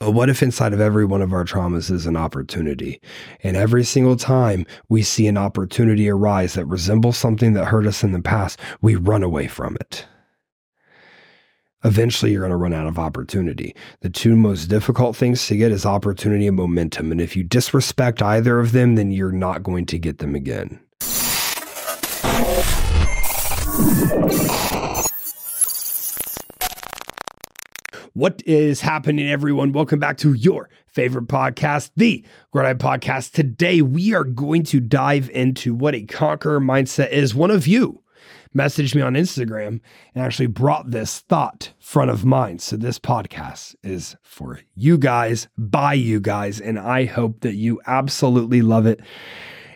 What if inside of every one of our traumas is an opportunity? And every single time we see an opportunity arise that resembles something that hurt us in the past, we run away from it. Eventually, you're going to run out of opportunity. The two most difficult things to get is opportunity and momentum. And if you disrespect either of them, then you're not going to get them again. What is happening, everyone? Welcome back to your favorite podcast, the Grow or Die Podcast. Today, we are going to dive into what a conqueror mindset is. One of you messaged me on Instagram and actually brought this thought front of mind. So this podcast is for you guys, by you guys, and I hope that you absolutely love it.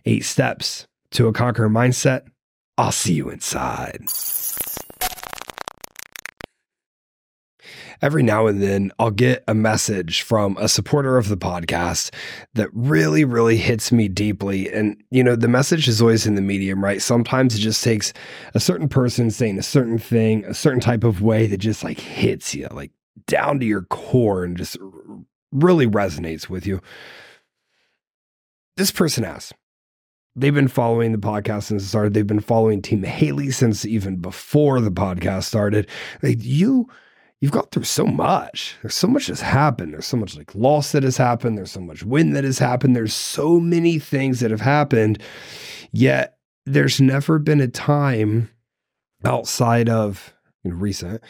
8 steps to a conqueror mindset. I'll see you inside. Every now and then I'll get a message from a supporter of the podcast that really, really hits me deeply. And, you know, the message is always in the medium, right? Sometimes it just takes a certain person saying a certain thing, a certain type of way that just like hits you, like down to your core and just really resonates with you. This person asks, they've been following the podcast since it started. They've been following Team Haley since even before the podcast started. Like, You've gone through so much. There's so much that's happened. There's so much like loss that has happened. There's so much win that has happened. There's so many things that have happened. Yet there's never been a time outside of recent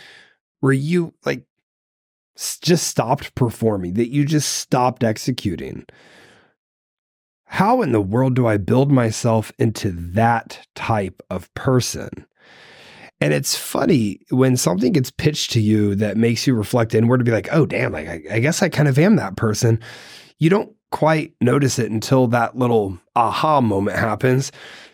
where you like just stopped performing, that you just stopped executing. How in the world do I build myself into that type of person? And it's funny when something gets pitched to you that makes you reflect inward to be like, oh, damn, like I guess I kind of am that person. You don't quite notice it until that little aha moment happens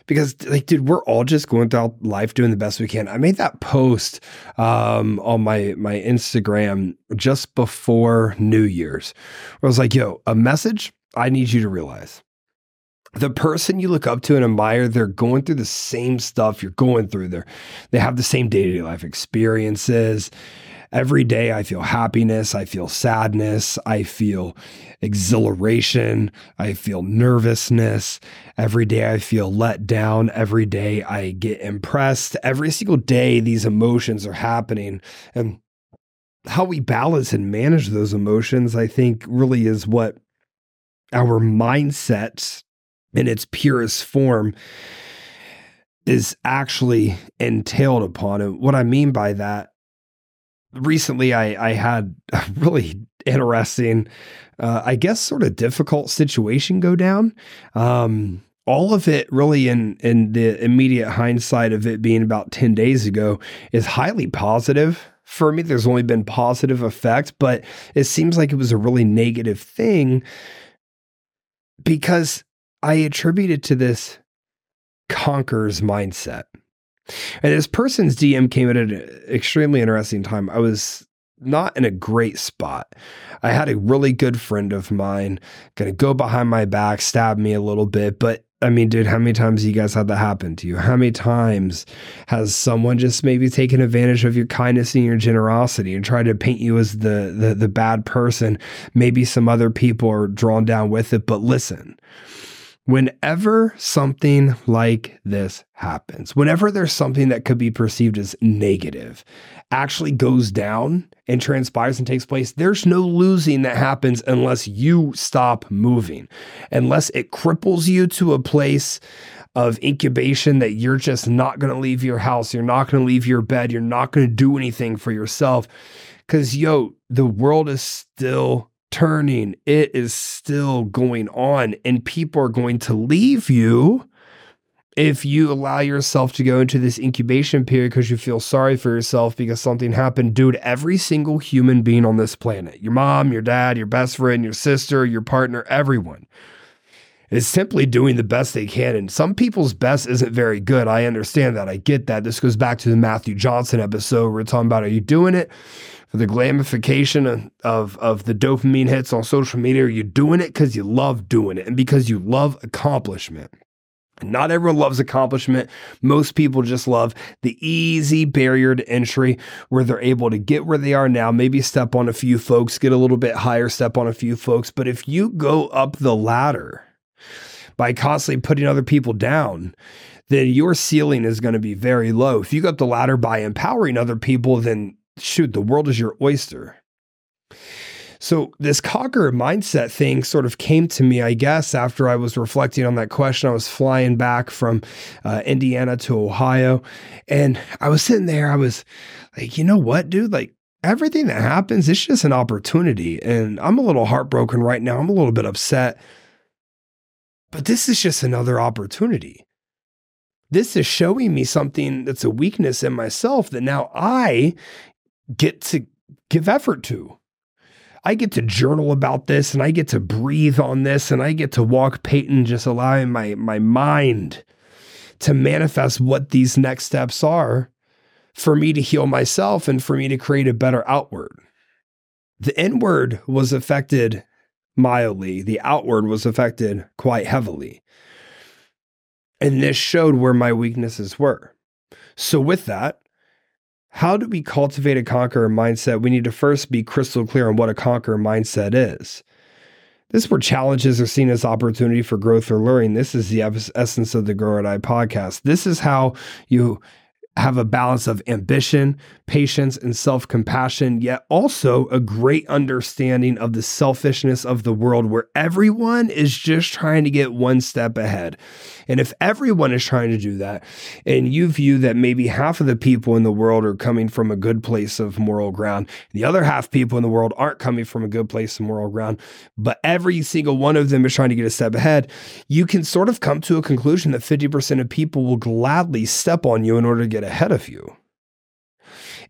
because like, dude, we're all just going through life doing the best we can. I made that post on my Instagram just before New Year's where I was like, yo, a message I need you to realize. The person you look up to and admire, they're going through the same stuff you're going through. They have the same day-to-day life experiences. Every day I feel happiness, I feel sadness, I feel exhilaration, I feel nervousness. Every day I feel let down. Every day I get impressed. Every single day these emotions are happening. And how we balance and manage those emotions, I think, really is what our mindsets in its purest form is actually entailed upon. And what I mean by that, recently I had a really interesting, I guess sort of difficult situation go down. All of it really in the immediate hindsight of it being about 10 days ago is highly positive for me. There's only been positive effects, but it seems like it was a really negative thing because I attribute it to this conqueror's mindset. And this person's DM came at an extremely interesting time. I was not in a great spot. I had a really good friend of mine going to go behind my back, stab me a little bit. But I mean, dude, how many times have you guys had that happen to you? How many times has someone just maybe taken advantage of your kindness and your generosity and tried to paint you as the bad person? Maybe some other people are drawn down with it, but listen. Whenever something like this happens, whenever there's something that could be perceived as negative actually goes down and transpires and takes place, there's no losing that happens unless you stop moving, unless it cripples you to a place of incubation that you're just not going to leave your house, you're not going to leave your bed, you're not going to do anything for yourself. Because, yo, the world is still turning. It is still going on, and people are going to leave you if you allow yourself to go into this incubation period because you feel sorry for yourself because something happened, dude, every single human being on this planet, your mom, your dad, your best friend, your sister, your partner, everyone is simply doing the best they can. And some people's best isn't very good. I understand that. I get that. This goes back to the Matthew Johnson episode where we're talking about, are you doing it for the glamification of the dopamine hits on social media? Are you doing it because you love doing it and because you love accomplishment? Not everyone loves accomplishment. Most people just love the easy barrier to entry where they're able to get where they are now, maybe step on a few folks, get a little bit higher, step on a few folks. But if you go up the ladder by constantly putting other people down, then your ceiling is going to be very low. If you go up the ladder by empowering other people, then shoot, the world is your oyster. So this conqueror mindset thing sort of came to me, I guess, after I was reflecting on that question. I was flying back from Indiana to Ohio, and I was sitting there. I was like, you know what, dude? Like, everything that happens, it's just an opportunity. And I'm a little heartbroken right now. I'm a little bit upset. But this is just another opportunity. This is showing me something that's a weakness in myself that now I get to give effort to. I get to journal about this, and I get to breathe on this, and I get to walk Peyton, just allowing my mind to manifest what these next steps are for me to heal myself and for me to create a better outward. The inward was affected mildly. The outward was affected quite heavily. And this showed where my weaknesses were. So with that, how do we cultivate a conqueror mindset? We need to first be crystal clear on what a conqueror mindset is. This is where challenges are seen as opportunity for growth or learning. This is the essence of the Grow or Die podcast. This is how you have a balance of ambition, patience, and self-compassion, yet also a great understanding of the selfishness of the world where everyone is just trying to get one step ahead. And if everyone is trying to do that, and you view that maybe half of the people in the world are coming from a good place of moral ground, the other half people in the world aren't coming from a good place of moral ground, but every single one of them is trying to get a step ahead, you can sort of come to a conclusion that 50% of people will gladly step on you in order to get ahead of you.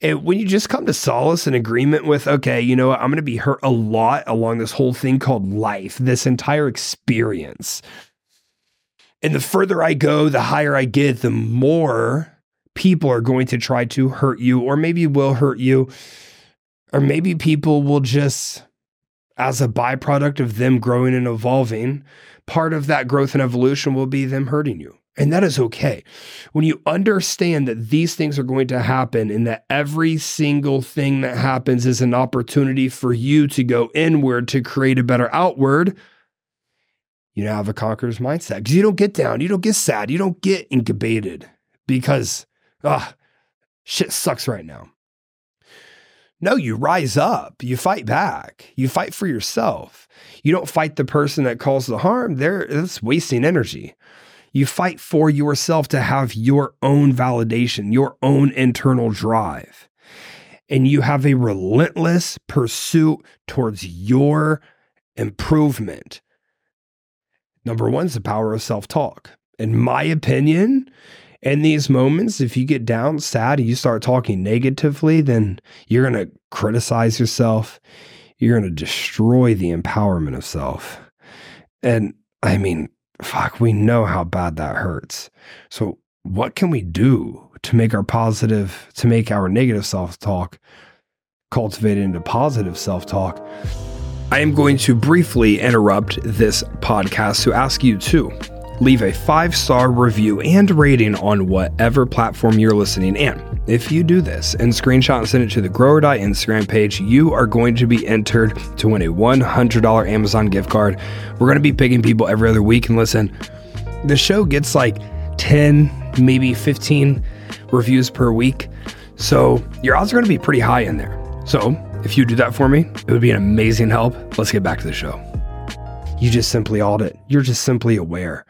And when you just come to solace and agreement with, okay, you know what, I'm going to be hurt a lot along this whole thing called life, this entire experience. And the further I go, the higher I get, the more people are going to try to hurt you, or maybe will hurt you, or maybe people will just, as a byproduct of them growing and evolving, part of that growth and evolution will be them hurting you. And that is okay. When you understand that these things are going to happen and that every single thing that happens is an opportunity for you to go inward to create a better outward, you now have a conqueror's mindset. Because you don't get down, you don't get sad, you don't get incubated because, shit sucks right now. No, you rise up, you fight back, you fight for yourself. You don't fight the person that caused the harm. That's wasting energy. You fight for yourself to have your own validation, your own internal drive. And you have a relentless pursuit towards your improvement. Number one is the power of self-talk. In my opinion, in these moments, if you get down, sad, and you start talking negatively, then you're going to criticize yourself. You're going to destroy the empowerment of self. And I mean, fuck, we know how bad that hurts. So what can we do to make our negative self-talk cultivated into positive self-talk? I am going to briefly interrupt this podcast to ask you to leave a 5-star review and rating on whatever platform you're listening in. If you do this and screenshot and send it to the Grow or Die Instagram page, you are going to be entered to win a $100 Amazon gift card. We're going to be picking people every other week. And listen, the show gets like 10, maybe 15 reviews per week. So your odds are going to be pretty high in there. So if you do that for me, it would be an amazing help. Let's get back to the show. You just simply audit. You're just simply aware.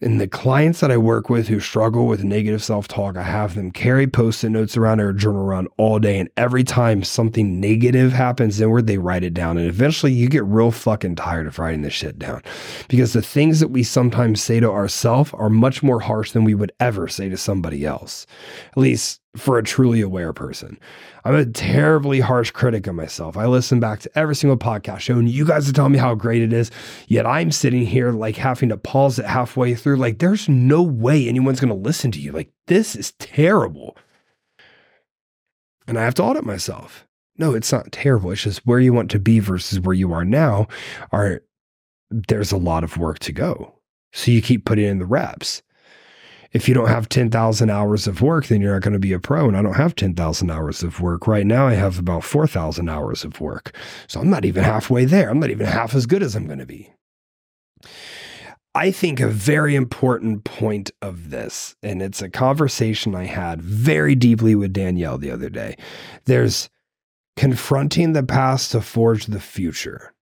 And the clients that I work with who struggle with negative self-talk, I have them carry Post-it notes around their journal around all day. And every time something negative happens inward, they write it down. And eventually you get real fucking tired of writing this shit down, because the things that we sometimes say to ourselves are much more harsh than we would ever say to somebody else, at least for a truly aware person. I'm a terribly harsh critic of myself. I listen back to every single podcast show and you guys are telling me how great it is. Yet I'm sitting here like having to pause it halfway through. Like, there's no way anyone's going to listen to you. Like, this is terrible. And I have to audit myself. No, it's not terrible. It's just where you want to be versus where you are now. There's a lot of work to go. So you keep putting in the reps. If you don't have 10,000 hours of work, then you're not going to be a pro. And I don't have 10,000 hours of work. Right now, I have about 4,000 hours of work. So I'm not even halfway there. I'm not even half as good as I'm going to be. I think a very important point of this, and it's a conversation I had very deeply with Danielle the other day. There's confronting the past to forge the future.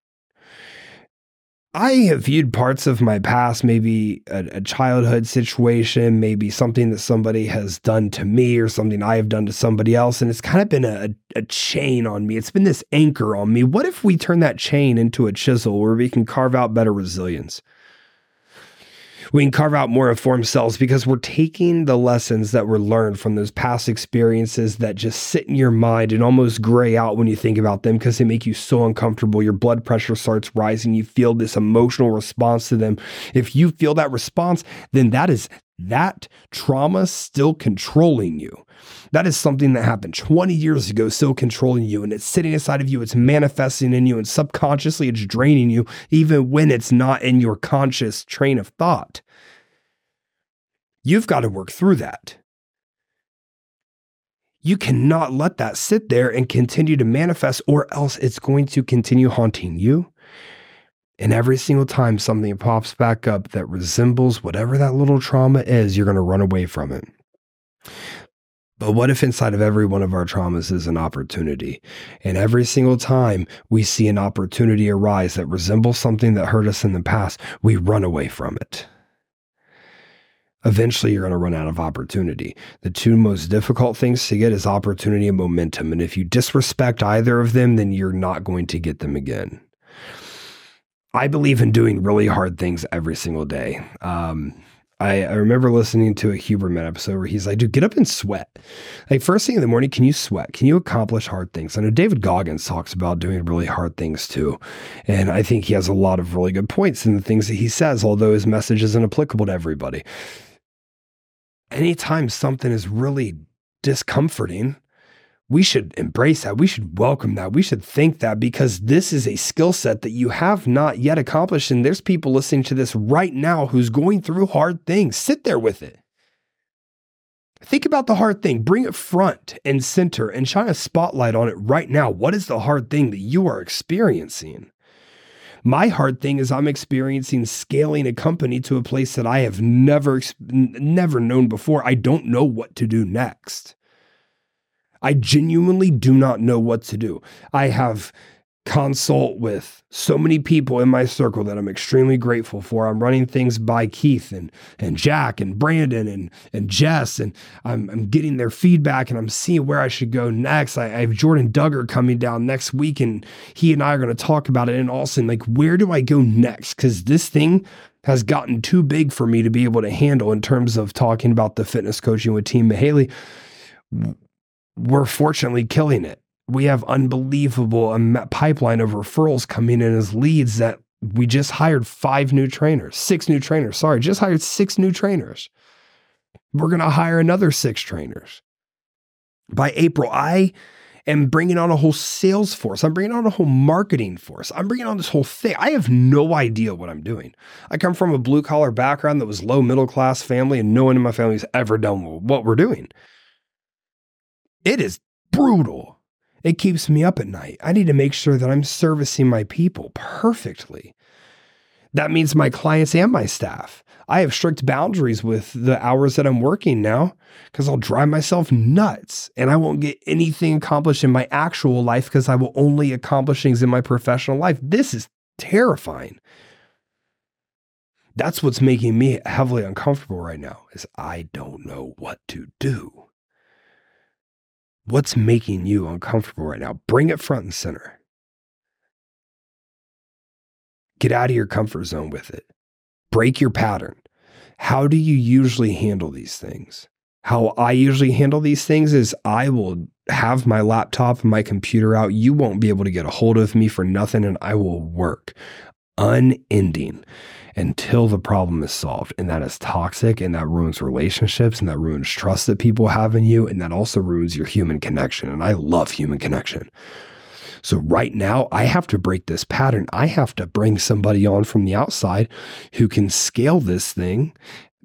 I have viewed parts of my past, maybe a childhood situation, maybe something that somebody has done to me or something I have done to somebody else. And it's kind of been a chain on me. It's been this anchor on me. What if we turn that chain into a chisel where we can carve out better resilience? We can carve out more informed selves, because we're taking the lessons that were learned from those past experiences that just sit in your mind and almost gray out when you think about them, because they make you so uncomfortable. Your blood pressure starts rising. You feel this emotional response to them. If you feel that response, then that is that trauma still controlling you. That is something that happened 20 years ago, still controlling you. And it's sitting inside of you. It's manifesting in you, and subconsciously it's draining you, even when it's not in your conscious train of thought. You've got to work through that. You cannot let that sit there and continue to manifest, or else it's going to continue haunting you. And every single time something pops back up that resembles whatever that little trauma is, you're going to run away from it. But what if inside of every one of our traumas is an opportunity? And every single time we see an opportunity arise that resembles something that hurt us in the past, we run away from it. Eventually, you're going to run out of opportunity. The two most difficult things to get is opportunity and momentum. And if you disrespect either of them, then you're not going to get them again. I believe in doing really hard things every single day. I remember listening to a Huberman episode where he's like, dude, get up and sweat. Like, first thing in the morning, can you sweat? Can you accomplish hard things? I know David Goggins talks about doing really hard things too. And I think he has a lot of really good points in the things that he says, although his message isn't applicable to everybody. Anytime something is really discomforting, we should embrace that. We should welcome that. We should think that, because this is a skill set that you have not yet accomplished. And there's people listening to this right now who's going through hard things. Sit there with it. Think about the hard thing. Bring it front and center and shine a spotlight on it right now. What is the hard thing that you are experiencing? My hard thing is I'm experiencing scaling a company to a place that I have never known before. I don't know what to do next. I genuinely do not know what to do. I have consult with so many people in my circle that I'm extremely grateful for. I'm running things by Keith and Jack and Brandon and Jess, and I'm getting their feedback and I'm seeing where I should go next. I have Jordan Duggar coming down next week, and he and I are going to talk about it. And also, like, where do I go next? Because this thing has gotten too big for me to be able to handle in terms of talking about the fitness coaching with Team Mihaly. We're fortunately killing it. We have unbelievable pipeline of referrals coming in as leads that we just hired six new trainers. We're going to hire another 6 trainers. By April, I am bringing on a whole sales force. I'm bringing on a whole marketing force. I'm bringing on this whole thing. I have no idea what I'm doing. I come from a blue collar background that was low middle class family, and no one in my family has ever done what we're doing. It is brutal. It keeps me up at night. I need to make sure that I'm servicing my people perfectly. That means my clients and my staff. I have strict boundaries with the hours that I'm working now, because I'll drive myself nuts and I won't get anything accomplished in my actual life because I will only accomplish things in my professional life. This is terrifying. That's what's making me heavily uncomfortable right now, is I don't know what to do. What's making you uncomfortable right now? Bring it front and center. Get out of your comfort zone with it. Break your pattern. How do you usually handle these things? How I usually handle these things is I will have my laptop and my computer out. You won't be able to get a hold of me for nothing, and I will work unending until the problem is solved. And that is toxic, and that ruins relationships, and that ruins trust that people have in you, and that also ruins your human connection. And I love human connection. So right now, I have to break this pattern. I have to bring somebody on from the outside who can scale this thing,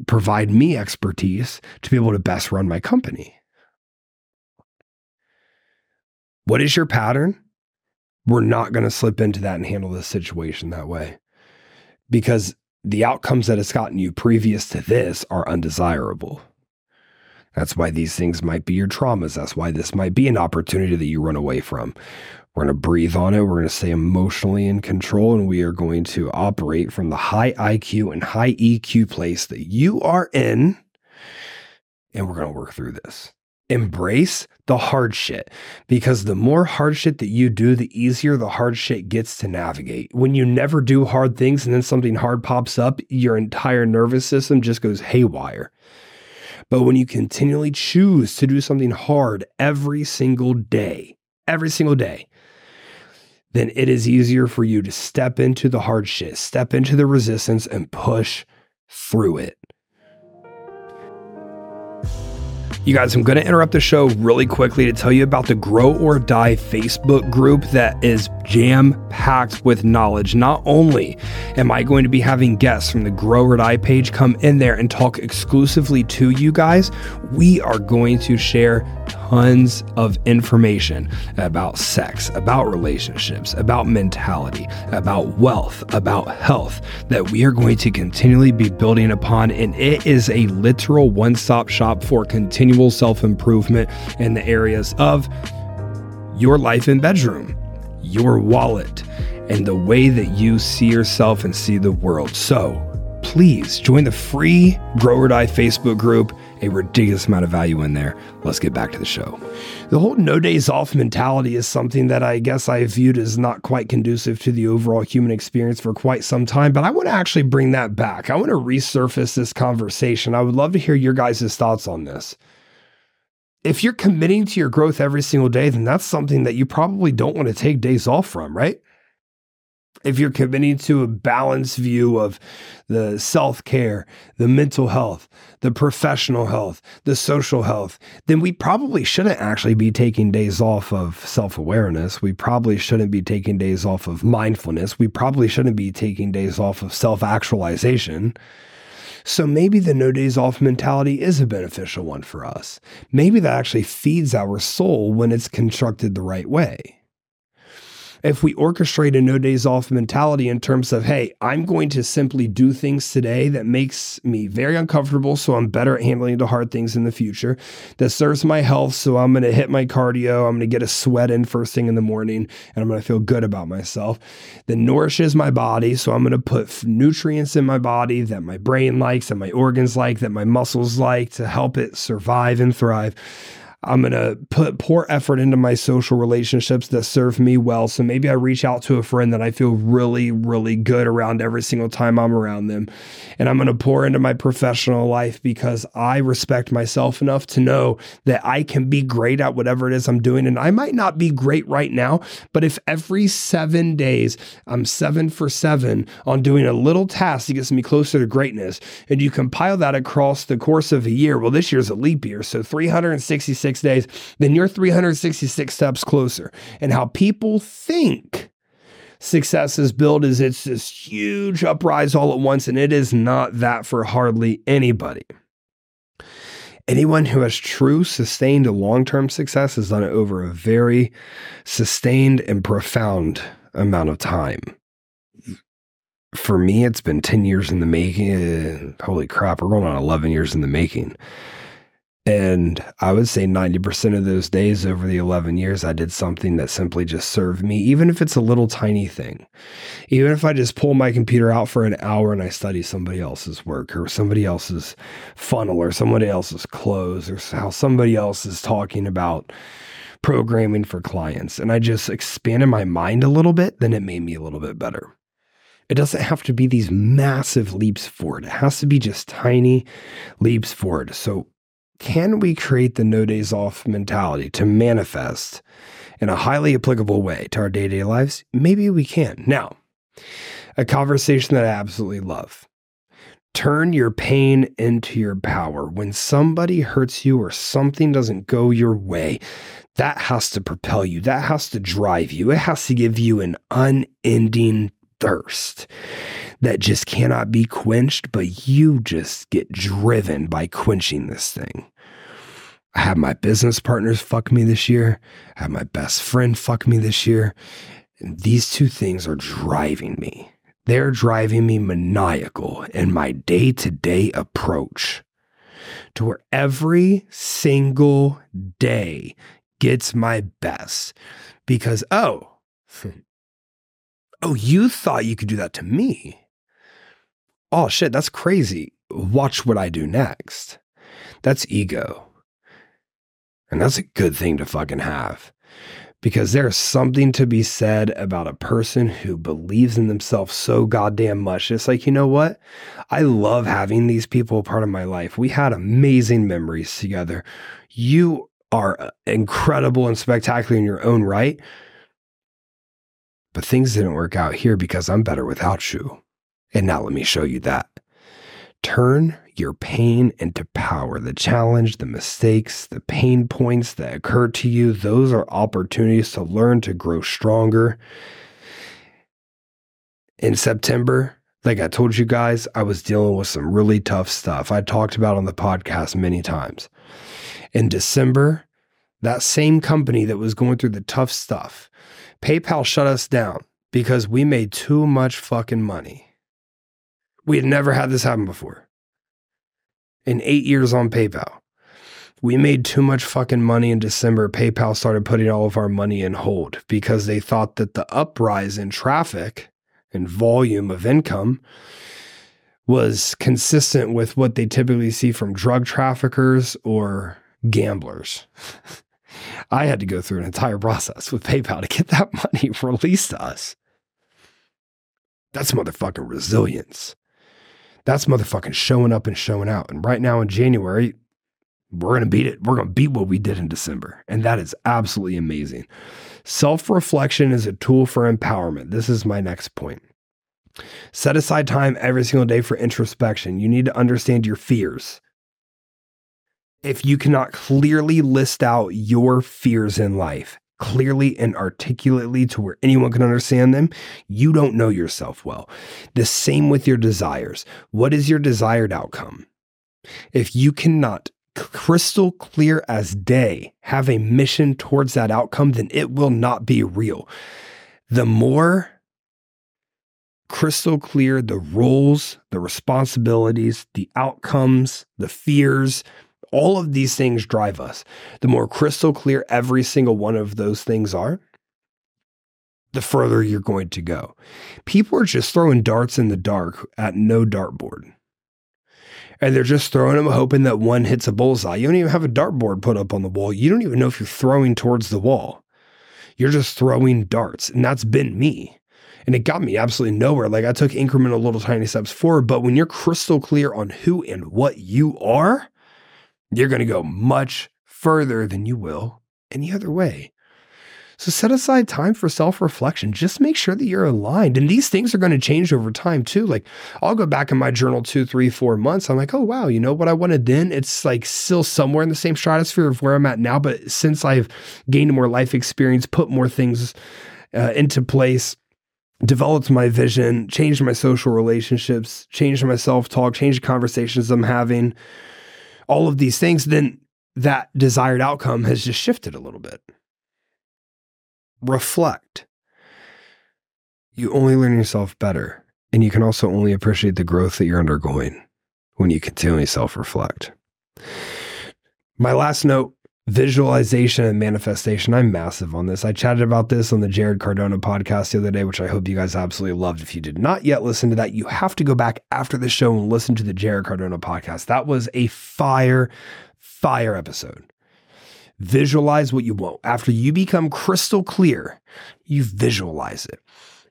provide me expertise to be able to best run my company. What is your pattern? We're not going to slip into that and handle this situation that way, because the outcomes that it's gotten you previous to this are undesirable. That's why these things might be your traumas. That's why this might be an opportunity that you run away from. We're going to breathe on it. We're going to stay emotionally in control, and we are going to operate from the high IQ and high EQ place that you are in, and we're going to work through this. Embrace the hard shit, because the more hard shit that you do, the easier the hard shit gets to navigate. When you never do hard things and then something hard pops up, your entire nervous system just goes haywire. But when you continually choose to do something hard every single day, then it is easier for you to step into the hard shit, step into the resistance, and push through it. You guys, I'm going to interrupt the show really quickly to tell you about the Grow or Die Facebook group that is jam-packed with knowledge. Not only am I going to be having guests from the Grow or Die page come in there and talk exclusively to you guys, we are going to share tons of information about sex, about relationships, about mentality, about wealth, about health that we are going to continually be building upon. And it is a literal one-stop shop for continual self-improvement in the areas of your life and bedroom, your wallet, and the way that you see yourself and see the world. So please join the free Grow or Die Facebook group. A ridiculous amount of value in there. Let's get back to the show. The whole no days off mentality is something that I guess I viewed as not quite conducive to the overall human experience for quite some time, but I want to actually bring that back. I want to resurface this conversation. I would love to hear your guys' thoughts on this. If you're committing to your growth every single day, then that's something that you probably don't want to take days off from, right? If you're committing to a balanced view of the self-care, the mental health, the professional health, the social health, then we probably shouldn't actually be taking days off of self-awareness. We probably shouldn't be taking days off of mindfulness. We probably shouldn't be taking days off of self-actualization. So maybe the no days off mentality is a beneficial one for us. Maybe that actually feeds our soul when it's constructed the right way. If we orchestrate a no days off mentality in terms of, hey, I'm going to simply do things today that makes me very uncomfortable, so I'm better at handling the hard things in the future, that serves my health, so I'm going to hit my cardio, I'm going to get a sweat in first thing in the morning, and I'm going to feel good about myself, that nourishes my body, so I'm going to put nutrients in my body that my brain likes, that my organs like, that my muscles like, to help it survive and thrive. I'm going to put poor effort into my social relationships that serve me well. So maybe I reach out to a friend that I feel really, really good around every single time I'm around them. And I'm going to pour into my professional life because I respect myself enough to know that I can be great at whatever it is I'm doing. And I might not be great right now, but if every 7 days I'm 7 for 7 on doing a little task that gets me closer to greatness, and you compile that across the course of a year, well, this year's a leap year, so 366 days, then you're 366 steps closer. And how people think success is built is it's this huge uprise all at once, and it is not that for hardly anybody. Anyone who has true, sustained, long-term success has done it over a very sustained and profound amount of time. For me, it's been 10 years in the making. Holy crap, we're going on 11 years in the making. And I would say 90% of those days over the 11 years, I did something that simply just served me, even if it's a little tiny thing. Even if I just pull my computer out for an hour and I study somebody else's work or somebody else's funnel or somebody else's clothes or how somebody else is talking about programming for clients. And I just expanded my mind a little bit, then it made me a little bit better. It doesn't have to be these massive leaps forward. It has to be just tiny leaps forward. So can we create the no days off mentality to manifest in a highly applicable way to our day-to-day lives? Maybe we can. Now, a conversation that I absolutely love. Turn your pain into your power. When somebody hurts you or something doesn't go your way, that has to propel you. That has to drive you. It has to give you an unending thirst that just cannot be quenched, but you just get driven by quenching this thing. I had my business partners fuck me this year. I had my best friend fuck me this year. And these two things are driving me. They're driving me maniacal in my day-to-day approach to where every single day gets my best because, oh, you thought you could do that to me. Oh shit, that's crazy. Watch what I do next. That's ego. And that's a good thing to fucking have, because there's something to be said about a person who believes in themselves so goddamn much. It's like, you know what? I love having these people a part of my life. We had amazing memories together. You are incredible and spectacular in your own right. But things didn't work out here because I'm better without you. And now let me show you that. Turn your pain into power. The challenge, the mistakes, the pain points that occur to you, those are opportunities to learn, to grow stronger. In September, like I told you guys, I was dealing with some really tough stuff. I talked about on the podcast many times. In December, that same company that was going through the tough stuff, PayPal shut us down because we made too much fucking money. We had never had this happen before. In 8 years on PayPal, we made too much fucking money in December. PayPal started putting all of our money in hold because they thought that the uprise in traffic and volume of income was consistent with what they typically see from drug traffickers or gamblers. I had to go through an entire process with PayPal to get that money released to us. That's motherfucking resilience. That's motherfucking showing up and showing out. And right now in January, we're going to beat it. We're going to beat what we did in December. And that is absolutely amazing. Self-reflection is a tool for empowerment. This is my next point. Set aside time every single day for introspection. You need to understand your fears. If you cannot clearly list out your fears in life, clearly and articulately to where anyone can understand them, you don't know yourself well. The same with your desires. What is your desired outcome? If you cannot crystal clear as day have a mission towards that outcome, then it will not be real. The more crystal clear the roles, the responsibilities, the outcomes, the fears, all of these things drive us. The more crystal clear every single one of those things are, the further you're going to go. People are just throwing darts in the dark at no dartboard. And they're just throwing them hoping that one hits a bullseye. You don't even have a dartboard put up on the wall. You don't even know if you're throwing towards the wall. You're just throwing darts. And that's been me. And it got me absolutely nowhere. Like I took incremental little tiny steps forward. But when you're crystal clear on who and what you are, you're going to go much further than you will any other way. So set aside time for self-reflection. Just make sure that you're aligned. And these things are going to change over time too. Like I'll go back in my journal 2, 3, 4 months. I'm like, oh, wow, you know what I wanted then? It's like still somewhere in the same stratosphere of where I'm at now. But since I've gained more life experience, put more things into place, developed my vision, changed my social relationships, changed my self-talk, changed conversations I'm having, all of these things, then that desired outcome has just shifted a little bit. Reflect. You only learn yourself better, and you can also only appreciate the growth that you're undergoing when you continually self-reflect. My last note, visualization and manifestation. I'm massive on this. I chatted about this on the Jared Cardona podcast the other day, which I hope you guys absolutely loved. If you did not yet listen to that, you have to go back after the show and listen to the Jared Cardona podcast. That was a fire episode. Visualize what you want. After you become crystal clear, you visualize it.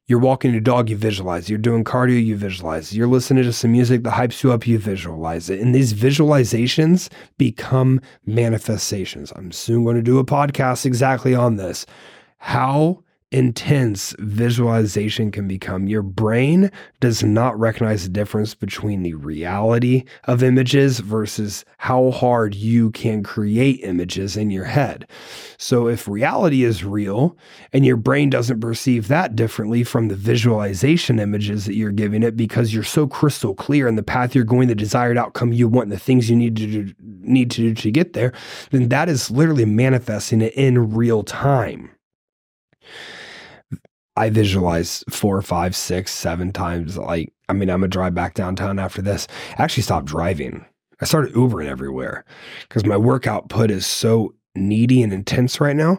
You're walking your dog, you visualize. You're doing cardio, you visualize. You're listening to some music that hypes you up, you visualize it. And these visualizations become manifestations. I'm soon going to do a podcast exactly on this. How intense visualization can become. Your brain does not recognize the difference between the reality of images versus how hard you can create images in your head. So if reality is real and your brain doesn't perceive that differently from the visualization images that you're giving it, because you're so crystal clear in the path you're going, the desired outcome you want, and the things you need to do to get there, then that is literally manifesting it in real time. I visualize 4, 5, 6, 7 times. I'm going to drive back downtown after this. I actually stopped driving. I started Ubering everywhere because my work output is so needy and intense right now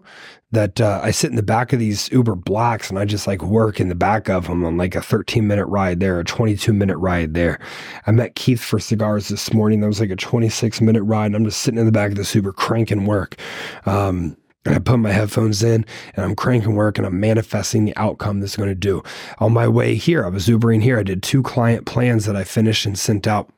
that I sit in the back of these Uber Blacks and I just work in the back of them on a 13-minute ride there, a 22-minute ride there. I met Keith for cigars this morning. That was a 26-minute ride. And I'm just sitting in the back of this Uber cranking work. And I put my headphones in and I'm cranking work and I'm manifesting the outcome that's going to do. On my way here, I was Ubering here. I did 2 client plans that I finished and sent out.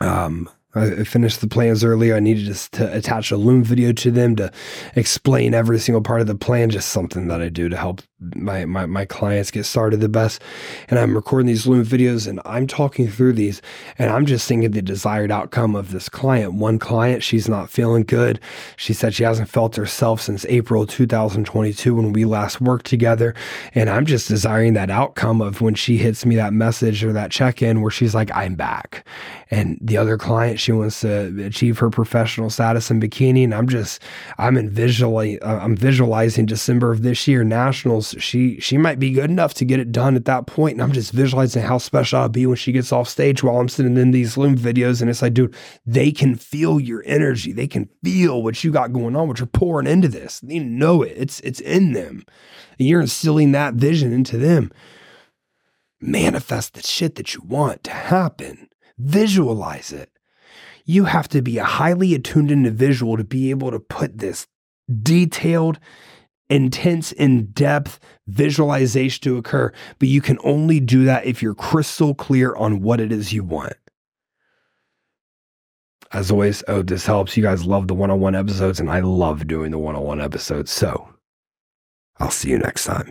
I finished the plans earlier. I needed to attach a Loom video to them to explain every single part of the plan, just something that I do to help my clients get started the best. And I'm recording these Loom videos and I'm talking through these and I'm just thinking the desired outcome of this client. One client, she's not feeling good. She said she hasn't felt herself since April 2022 when we last worked together. And I'm just desiring that outcome of when she hits me that message or that check-in where she's like, I'm back. And the other client, she wants to achieve her professional status in bikini. And I'm visualizing December of this year nationals. She might be good enough to get it done at that point. And I'm just visualizing how special I'll be when she gets off stage while I'm sitting in these Loom videos. And it's like, dude, they can feel your energy. They can feel what you got going on, what you're pouring into this. They know it. It's in them. And you're instilling that vision into them. Manifest the shit that you want to happen. Visualize it. You have to be a highly attuned individual to be able to put this detailed, intense, in-depth visualization to occur, but you can only do that if you're crystal clear on what it is you want. As always, I hope this helps. You guys love the one-on-one episodes, and I love doing the one-on-one episodes, so I'll see you next time.